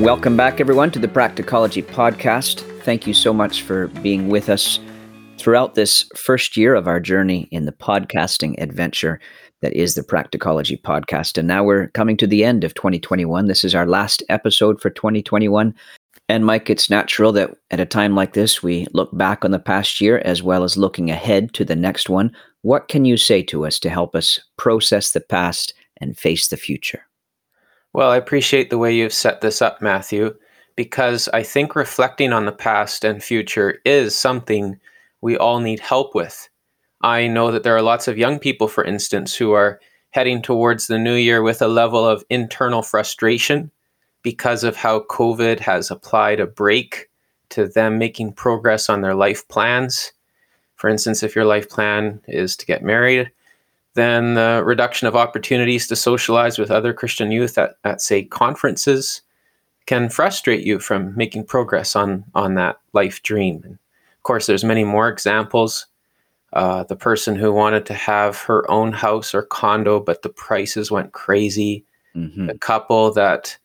Welcome back, everyone, to the Practicology Podcast. Thank you so much for being with us throughout this first year of our journey in the podcasting adventure that is the Practicology Podcast. And now we're coming to the end of 2021. This is our last episode for 2021. And Mike, it's natural that at a time like this, we look back on the past year as well as looking ahead to the next one. What can you say to us to help us process the past and face the future? Well, I appreciate the way you've set this up, Matthew, because I think reflecting on the past and future is something we all need help with. I know that there are lots of young people, for instance, who are heading towards the new year with a level of internal frustration because of how COVID has applied a break to them making progress on their life plans. For instance, if your life plan is to get married, then the reduction of opportunities to socialize with other Christian youth at say, conferences can frustrate you from making progress on that life dream. And of course, there's many more examples. The person who wanted to have her own house or condo, but the prices went crazy. Mm-hmm. The couple that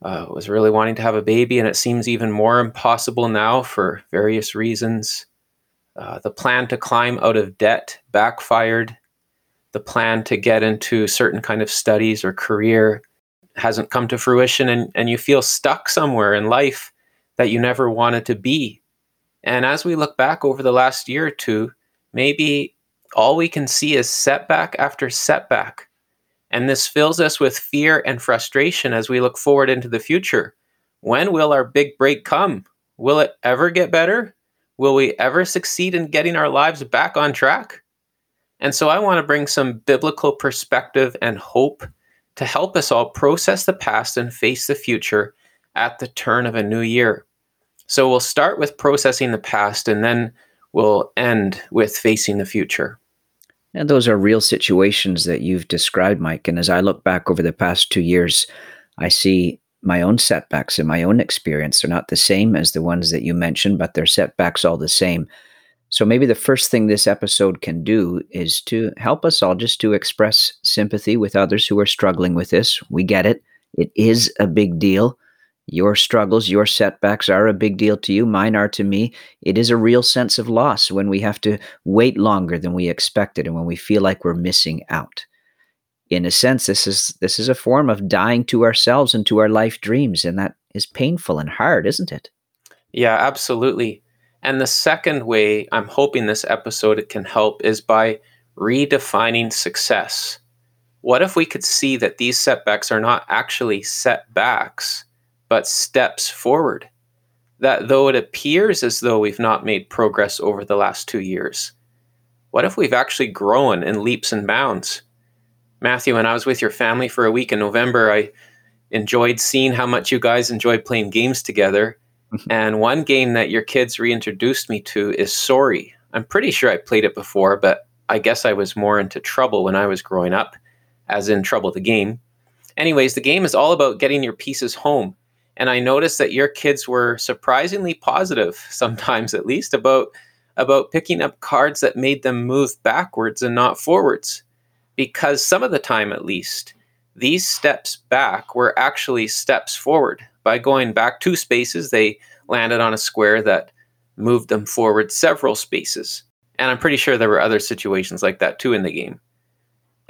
was really wanting to have a baby, and it seems even more impossible now for various reasons. The plan to climb out of debt backfired. The plan to get into certain kind of studies or career hasn't come to fruition, and you feel stuck somewhere in life that you never wanted to be. And as we look back over the last year or two, maybe all we can see is setback after setback. And this fills us with fear and frustration as we look forward into the future. When will our big break come? Will it ever get better? Will we ever succeed in getting our lives back on track? And so I want to bring some biblical perspective and hope to help us all process the past and face the future at the turn of a new year. So we'll start with processing the past, and then we'll end with facing the future. And those are real situations that you've described, Mike. And as I look back over the past 2 years, I see my own setbacks in my own experience. They're not the same as the ones that you mentioned, but they're setbacks all the same. So maybe the first thing this episode can do is to help us all just to express sympathy with others who are struggling with this. We get it. It is a big deal. Your struggles, your setbacks are a big deal to you. Mine are to me. It is a real sense of loss when we have to wait longer than we expected and when we feel like we're missing out. In a sense, this is a form of dying to ourselves and to our life dreams, and that is painful and hard, isn't it? Yeah, absolutely. And the second way I'm hoping this episode can help is by redefining success. What if we could see that these setbacks are not actually setbacks, but steps forward? That though it appears as though we've not made progress over the last 2 years, what if we've actually grown in leaps and bounds? Matthew, when I was with your family for a week in November, I enjoyed seeing how much you guys enjoyed playing games together. And one game that your kids reintroduced me to is Sorry. I'm pretty sure I played it before, but I guess I was more into Trouble when I was growing up, as in Trouble the game. Anyways, the game is all about getting your pieces home. And I noticed that your kids were surprisingly positive, sometimes at least, about picking up cards that made them move backwards and not forwards. Because some of the time, at least, these steps back were actually steps forward. By going back 2 spaces, they landed on a square that moved them forward several spaces. And I'm pretty sure there were other situations like that too in the game.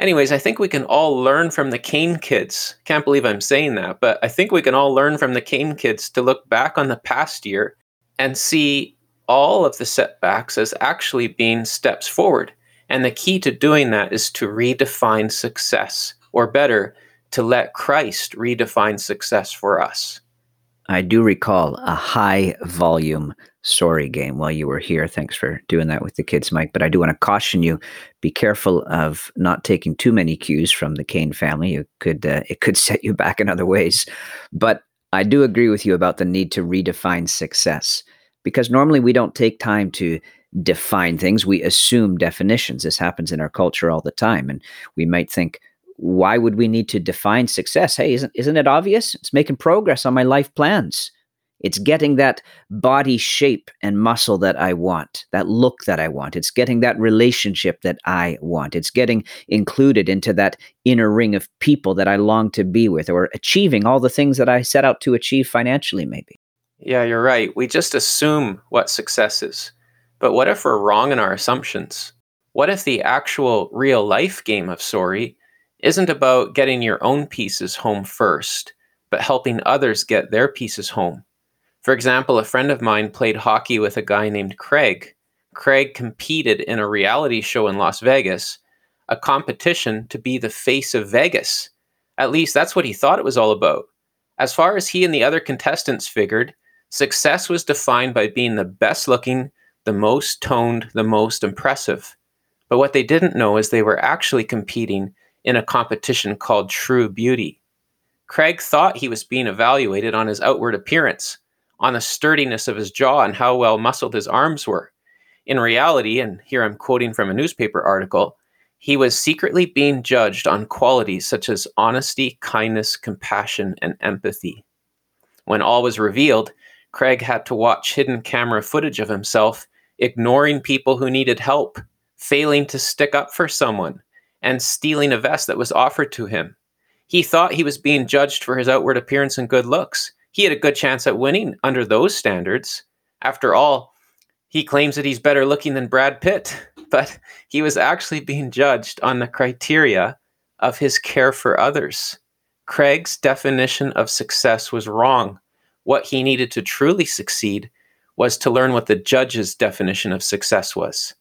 Anyways, I think we can all learn from the Cane kids. Can't believe I'm saying that, but I think we can all learn from the Cane kids to look back on the past year and see all of the setbacks as actually being steps forward. And the key to doing that is to redefine success, or better, to let Christ redefine success for us. I do recall a high-volume Sorry game while you were here. Thanks for doing that with the kids, Mike. But I do want to caution you, be careful of not taking too many cues from the Cane family. It could set you back in other ways. But I do agree with you about the need to redefine success, because normally we don't take time to define things. We assume definitions. This happens in our culture all the time. And we might think, why would we need to define success? Hey, isn't it obvious? It's making progress on my life plans. It's getting that body shape and muscle that I want, that look that I want. It's getting that relationship that I want. It's getting included into that inner ring of people that I long to be with, or achieving all the things that I set out to achieve financially, maybe. Yeah, you're right. We just assume what success is. But what if we're wrong in our assumptions? What if the actual real life game of sorry isn't about getting your own pieces home first, but helping others get their pieces home? For example, a friend of mine played hockey with a guy named Craig. Craig competed in a reality show in Las Vegas, a competition to be the face of Vegas. At least that's what he thought it was all about. As far as he and the other contestants figured, success was defined by being the best looking, the most toned, the most impressive. But what they didn't know is they were actually competing in a competition called True Beauty. Craig thought he was being evaluated on his outward appearance, on the sturdiness of his jaw and how well muscled his arms were. In reality, and here I'm quoting from a newspaper article, he was secretly being judged on qualities such as honesty, kindness, compassion, and empathy. When all was revealed, Craig had to watch hidden camera footage of himself ignoring people who needed help, failing to stick up for someone, and stealing a vest that was offered to him. He thought he was being judged for his outward appearance and good looks. He had a good chance at winning under those standards. After all, he claims that he's better looking than Brad Pitt, but he was actually being judged on the criteria of his care for others. Craig's definition of success was wrong. What he needed to truly succeed was to learn what the judge's definition of success was.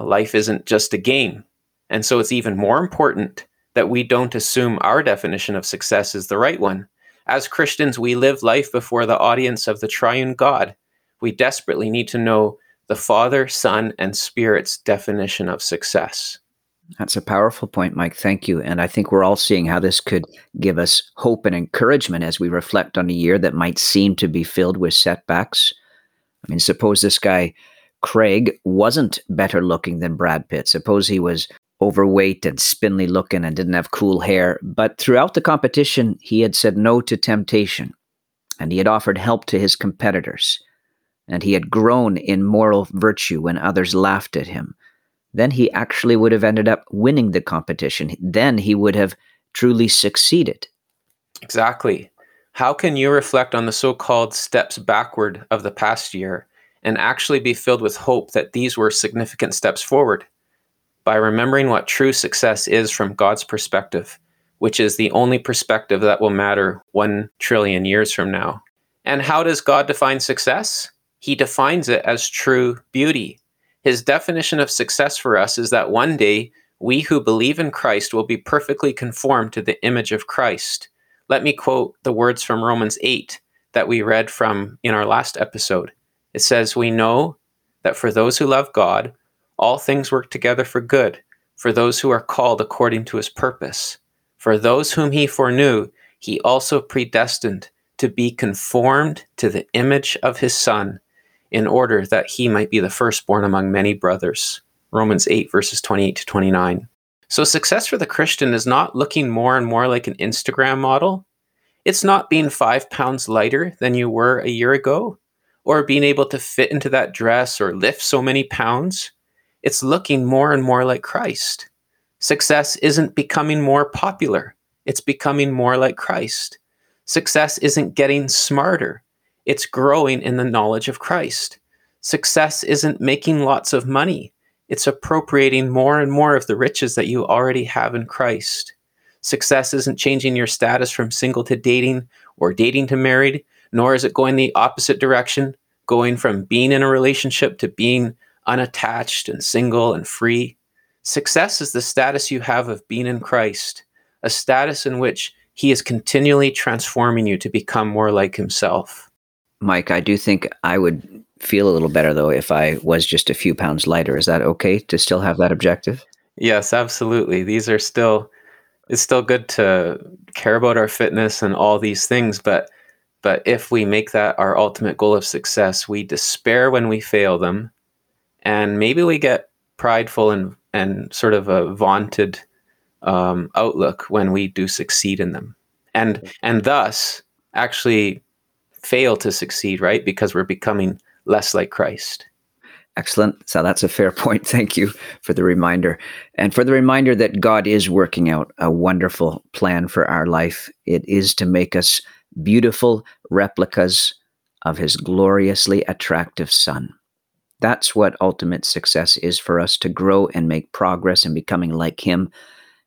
Life isn't just a game, and so it's even more important that we don't assume our definition of success is the right one. As Christians, we live life before the audience of the triune God. We desperately need to know the Father, Son, and Spirit's definition of success. That's a powerful point, Mike. Thank you. And I think we're all seeing how this could give us hope and encouragement as we reflect on a year that might seem to be filled with setbacks. I mean, suppose this guy, Craig, wasn't better looking than Brad Pitt. Suppose he was overweight and spindly looking and didn't have cool hair. But throughout the competition, he had said no to temptation, and he had offered help to his competitors, and he had grown in moral virtue when others laughed at him. Then he actually would have ended up winning the competition. Then he would have truly succeeded. Exactly. How can you reflect on the so-called steps backward of the past year and actually be filled with hope that these were significant steps forward? By remembering what true success is from God's perspective, which is the only perspective that will matter 1 trillion years from now. And how does God define success? He defines it as true beauty. His definition of success for us is that one day, we who believe in Christ will be perfectly conformed to the image of Christ. Let me quote the words from Romans 8 that we read from in our last episode. It says, "We know that for those who love God, all things work together for good, for those who are called according to his purpose. For those whom he foreknew, he also predestined to be conformed to the image of his Son, in order that he might be the firstborn among many brothers." Romans 8, verses 28 to 29. So success for the Christian is not looking more and more like an Instagram model. It's not being 5 pounds lighter than you were a year ago, or being able to fit into that dress or lift so many pounds. It's looking more and more like Christ. Success isn't becoming more popular. It's becoming more like Christ. Success isn't getting smarter. It's growing in the knowledge of Christ. Success isn't making lots of money. It's appropriating more and more of the riches that you already have in Christ. Success isn't changing your status from single to dating or dating to married, nor is it going the opposite direction, going from being in a relationship to being unattached and single and free. Success is the status you have of being in Christ, a status in which he is continually transforming you to become more like himself. Mike, I do think I would feel a little better, though, if I was just a few pounds lighter. Is that okay to still have that objective? Yes, absolutely. It's still good to care about our fitness and all these things, but if we make that our ultimate goal of success, we despair when we fail them. And maybe we get prideful and sort of a vaunted outlook when we do succeed in them. And thus actually fail to succeed, right? Because we're becoming less like Christ. Excellent. So that's a fair point. Thank you for the reminder. And for the reminder that God is working out a wonderful plan for our life. It is to make us beautiful replicas of his gloriously attractive Son. That's what ultimate success is for us, to grow and make progress in becoming like him.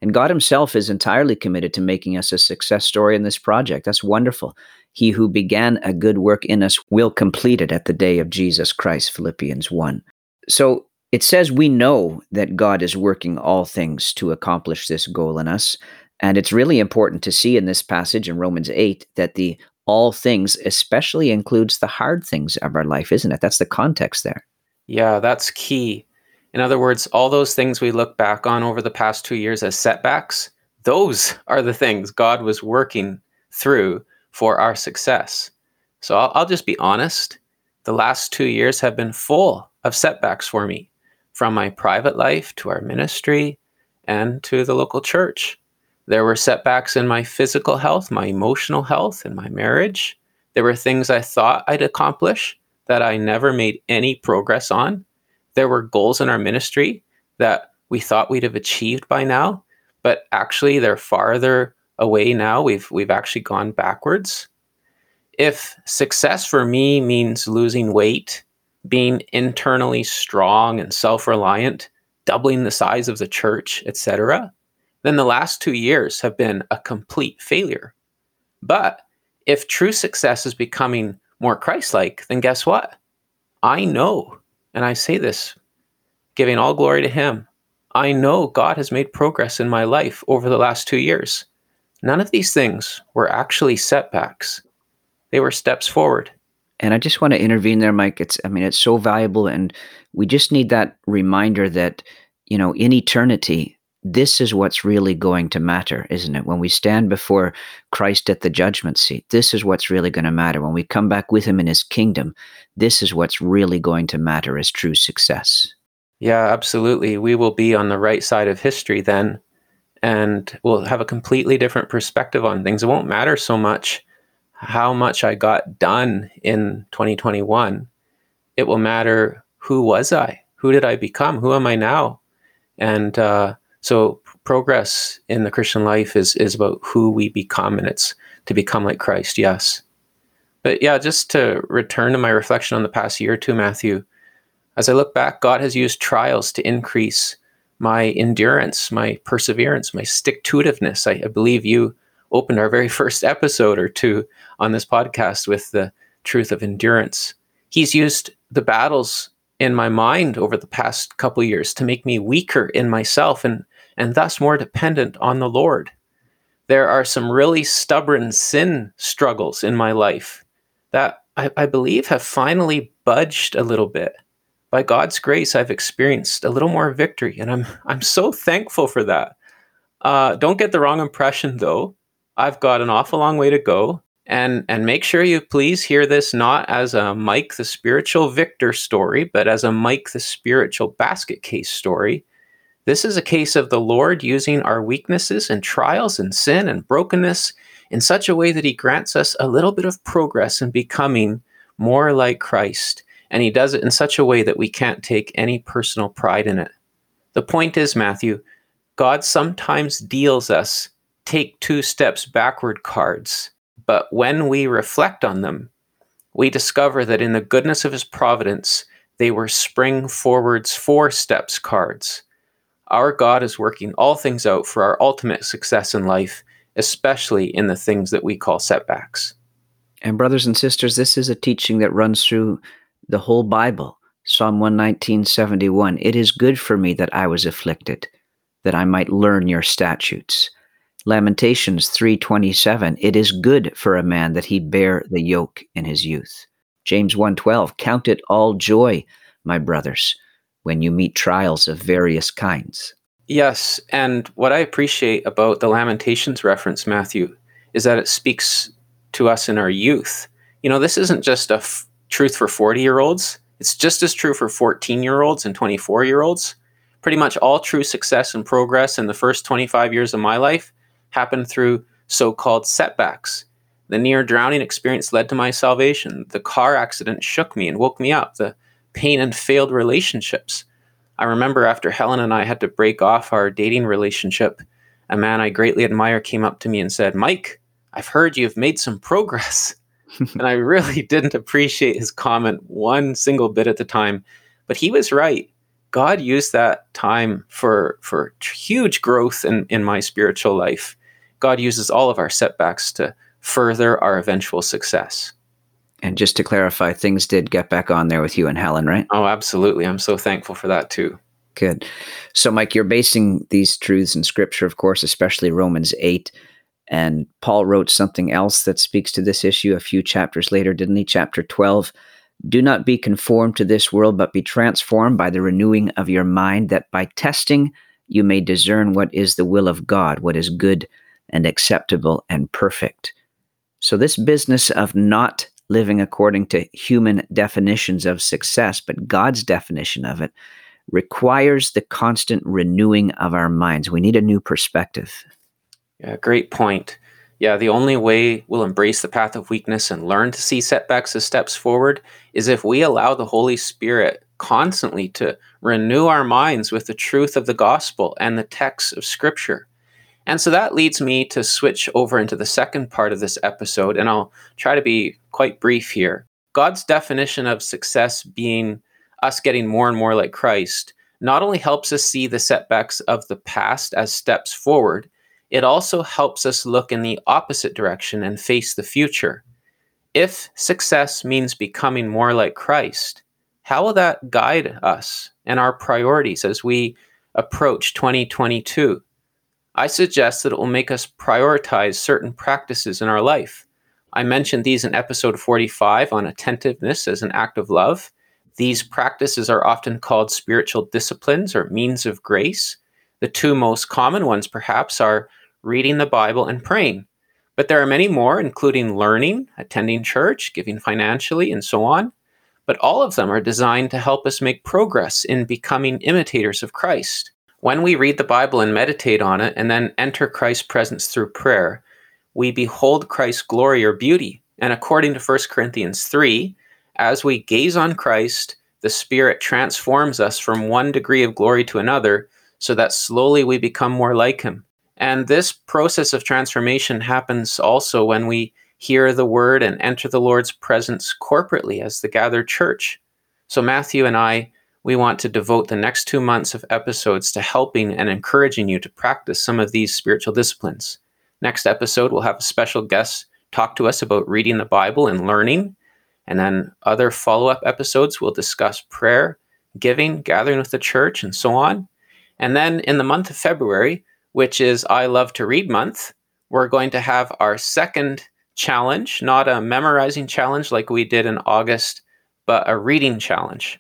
And God himself is entirely committed to making us a success story in this project. That's wonderful. He who began a good work in us will complete it at the day of Jesus Christ, Philippians 1. So it says we know that God is working all things to accomplish this goal in us. And it's really important to see in this passage in Romans 8 that the all things especially includes the hard things of our life, isn't it? That's the context there. Yeah, that's key. In other words, all those things we look back on over the past 2 years as setbacks, those are the things God was working through for our success. So I'll just be honest. The last 2 years have been full of setbacks for me, from my private life to our ministry and to the local church. There were setbacks in my physical health, my emotional health, and my marriage. There were things I thought I'd accomplish that I never made any progress on. There were goals in our ministry that we thought we'd have achieved by now, but actually they're farther away now. We've actually gone backwards. If success for me means losing weight, being internally strong and self-reliant, doubling the size of the church, etc., then the last 2 years have been a complete failure. But if true success is becoming more Christ-like, then guess what? I know. And I say this, giving all glory to him. I know God has made progress in my life over the last 2 years. None of these things were actually setbacks. They were steps forward. And I just want to intervene there, Mike. It's so valuable. And we just need that reminder that, in eternity, this is what's really going to matter, isn't it? When we stand before Christ at the judgment seat, this is what's really going to matter. When we come back with him in his kingdom, this is what's really going to matter as true success. Yeah, absolutely. We will be on the right side of history then, and we'll have a completely different perspective on things. It won't matter so much how much I got done in 2021. It will matter, who was I? Who did I become? Who am I now? And, so progress in the Christian life is about who we become, and it's to become like Christ, yes. But yeah, just to return to my reflection on the past year or two, Matthew, as I look back, God has used trials to increase my endurance, my perseverance, my stick-to-itiveness. I believe you opened our very first episode or two on this podcast with the truth of endurance. He's used the battles in my mind over the past couple of years to make me weaker in myself and thus more dependent on the Lord. There are some really stubborn sin struggles in my life that I believe have finally budged a little bit. By God's grace, I've experienced a little more victory, and I'm so thankful for that. Don't get the wrong impression, though. I've got an awful long way to go, and make sure you please hear this not as a Mike the spiritual victor story, but as a Mike the spiritual basket case story. This is a case of the Lord using our weaknesses and trials and sin and brokenness in such a way that he grants us a little bit of progress in becoming more like Christ. And he does it in such a way that we can't take any personal pride in it. The point is, Matthew, God sometimes deals us take two steps backward cards, but when we reflect on them, we discover that in the goodness of his providence, they were spring forwards 4 steps cards. Our God is working all things out for our ultimate success in life, especially in the things that we call setbacks. And brothers and sisters, this is a teaching that runs through the whole Bible. Psalm 119:71. It is good for me that I was afflicted, that I might learn your statutes. Lamentations 3:27. It is good for a man that he bear the yoke in his youth. James 1:12. Count it all joy, my brothers, when you meet trials of various kinds. Yes, and what I appreciate about the Lamentations reference, Matthew, is that it speaks to us in our youth. This isn't just a truth for 40-year-olds. It's just as true for 14-year-olds and 24-year-olds. Pretty much all true success and progress in the first 25 years of my life happened through so-called setbacks. The near drowning experience led to my salvation. The car accident shook me and woke me up. The pain and failed relationships. I remember after Helen and I had to break off our dating relationship, a man I greatly admire came up to me and said, "Mike, I've heard you've made some progress." And I really didn't appreciate his comment one single bit at the time. But he was right. God used that time for huge growth in my spiritual life. God uses all of our setbacks to further our eventual success. And just to clarify, things did get back on there with you and Helen, right? Oh, absolutely. I'm so thankful for that too. Good. So Mike, you're basing these truths in scripture, of course, especially Romans 8. And Paul wrote something else that speaks to this issue a few chapters later, didn't he? Chapter 12, do not be conformed to this world, but be transformed by the renewing of your mind, that by testing you may discern what is the will of God, what is good and acceptable and perfect. So this business of not living according to human definitions of success, but God's definition of it, requires the constant renewing of our minds. We need a new perspective. Yeah, great point. Yeah, the only way we'll embrace the path of weakness and learn to see setbacks as steps forward is if we allow the Holy Spirit constantly to renew our minds with the truth of the gospel and the texts of Scripture. And so that leads me to switch over into the second part of this episode, and I'll try to be quite brief here. God's definition of success being us getting more and more like Christ not only helps us see the setbacks of the past as steps forward, it also helps us look in the opposite direction and face the future. If success means becoming more like Christ, how will that guide us and our priorities as we approach 2022? I suggest that it will make us prioritize certain practices in our life. I mentioned these in episode 45 on attentiveness as an act of love. These practices are often called spiritual disciplines or means of grace. The two most common ones, perhaps, are reading the Bible and praying. But there are many more, including learning, attending church, giving financially, and so on. But all of them are designed to help us make progress in becoming imitators of Christ. When we read the Bible and meditate on it, and then enter Christ's presence through prayer, we behold Christ's glory or beauty. And according to 1 Corinthians 3, as we gaze on Christ, the Spirit transforms us from one degree of glory to another, so that slowly we become more like Him. And this process of transformation happens also when we hear the Word and enter the Lord's presence corporately as the gathered church. So Matthew and I, we want to devote the next 2 months of episodes to helping and encouraging you to practice some of these spiritual disciplines. Next episode, we'll have a special guest talk to us about reading the Bible and learning. And then other follow-up episodes, we'll discuss prayer, giving, gathering with the church, and so on. And then in the month of February, which is I Love to Read Month, we're going to have our second challenge, not a memorizing challenge like we did in August, but a reading challenge.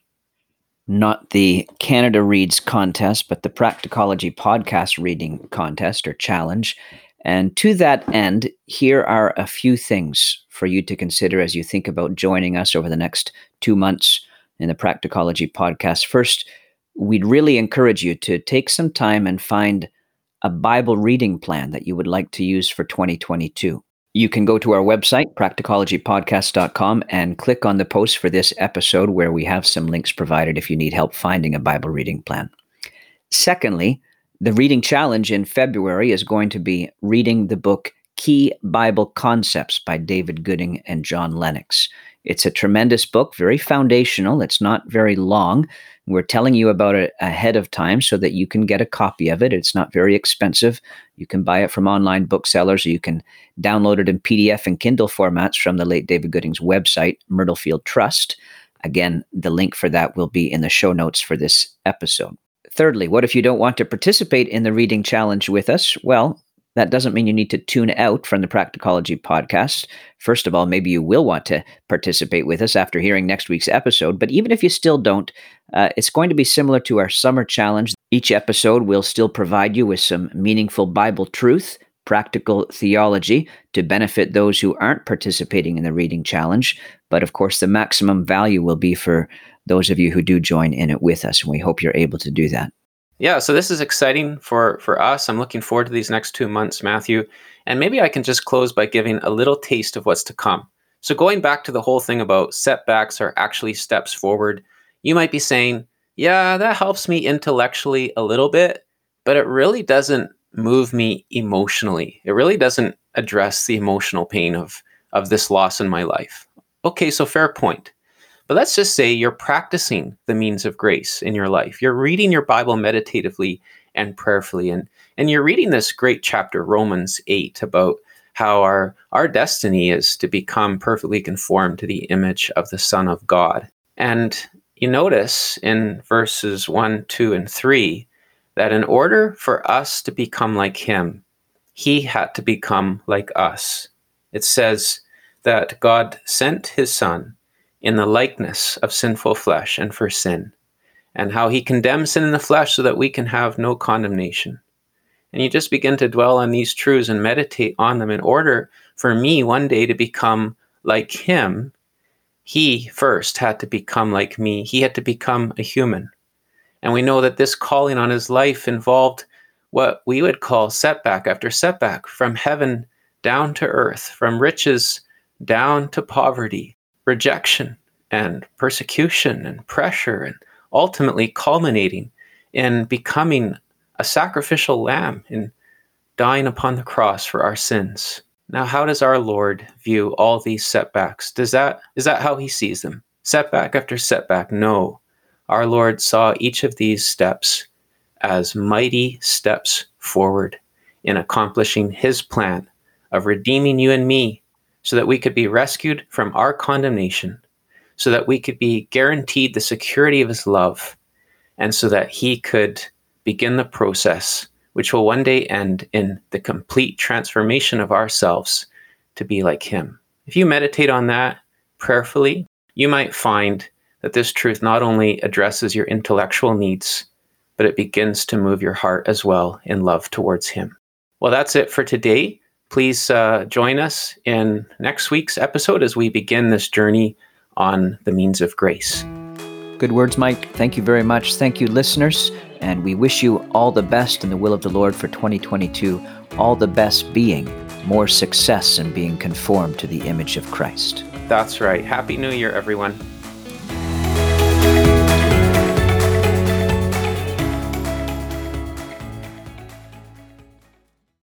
Not the Canada Reads contest, but the Practicology Podcast reading contest or challenge. And to that end, here are a few things for you to consider as you think about joining us over the next 2 months in the Practicology Podcast. First, we'd really encourage you to take some time and find a Bible reading plan that you would like to use for 2022. You can go to our website, practicologypodcast.com, and click on the post for this episode where we have some links provided if you need help finding a Bible reading plan. Secondly, the reading challenge in February is going to be reading the book Key Bible Concepts by David Gooding and John Lennox. It's a tremendous book, very foundational. It's not very long. We're telling you about it ahead of time so that you can get a copy of it. It's not very expensive. You can buy it from online booksellers, or you can download it in PDF and Kindle formats from the late David Gooding's website, Myrtlefield Trust. Again, the link for that will be in the show notes for this episode. Thirdly, what if you don't want to participate in the reading challenge with us? Well, that doesn't mean you need to tune out from the Practicology Podcast. First of all, maybe you will want to participate with us after hearing next week's episode. But even if you still don't, it's going to be similar to our summer challenge. Each episode will still provide you with some meaningful Bible truth, practical theology to benefit those who aren't participating in the reading challenge. But of course, the maximum value will be for those of you who do join in it with us. And we hope you're able to do that. Yeah, so this is exciting for us. I'm looking forward to these next 2 months, Matthew. And maybe I can just close by giving a little taste of what's to come. So going back to the whole thing about setbacks are actually steps forward, you might be saying, yeah, that helps me intellectually a little bit, but it really doesn't move me emotionally. It really doesn't address the emotional pain of this loss in my life. Okay, so fair point. But let's just say you're practicing the means of grace in your life. You're reading your Bible meditatively and prayerfully. And you're reading this great chapter, Romans 8, about how our destiny is to become perfectly conformed to the image of the Son of God. And you notice in verses 1, 2, and 3, that in order for us to become like him, he had to become like us. It says that God sent his Son in the likeness of sinful flesh and for sin, and how he condemns sin in the flesh so that we can have no condemnation. And you just begin to dwell on these truths and meditate on them in order for me one day to become like him. He first had to become like me. He had to become a human. And we know that this calling on his life involved what we would call setback after setback, from heaven down to earth, from riches down to poverty, rejection and persecution and pressure, and ultimately culminating in becoming a sacrificial lamb and dying upon the cross for our sins. Now, how does our Lord view all these setbacks? Is that how he sees them? Setback after setback? No. Our Lord saw each of these steps as mighty steps forward in accomplishing his plan of redeeming you and me, so that we could be rescued from our condemnation, so that we could be guaranteed the security of his love, and so that he could begin the process, which will one day end in the complete transformation of ourselves to be like him. If you meditate on that prayerfully, you might find that this truth not only addresses your intellectual needs, but it begins to move your heart as well in love towards him. Well, that's it for today. Please join us in next week's episode as we begin this journey on the means of grace. Good words, Mike. Thank you very much. Thank you, listeners. And we wish you all the best in the will of the Lord for 2022. All the best being more success and being conformed to the image of Christ. That's right. Happy New Year, everyone.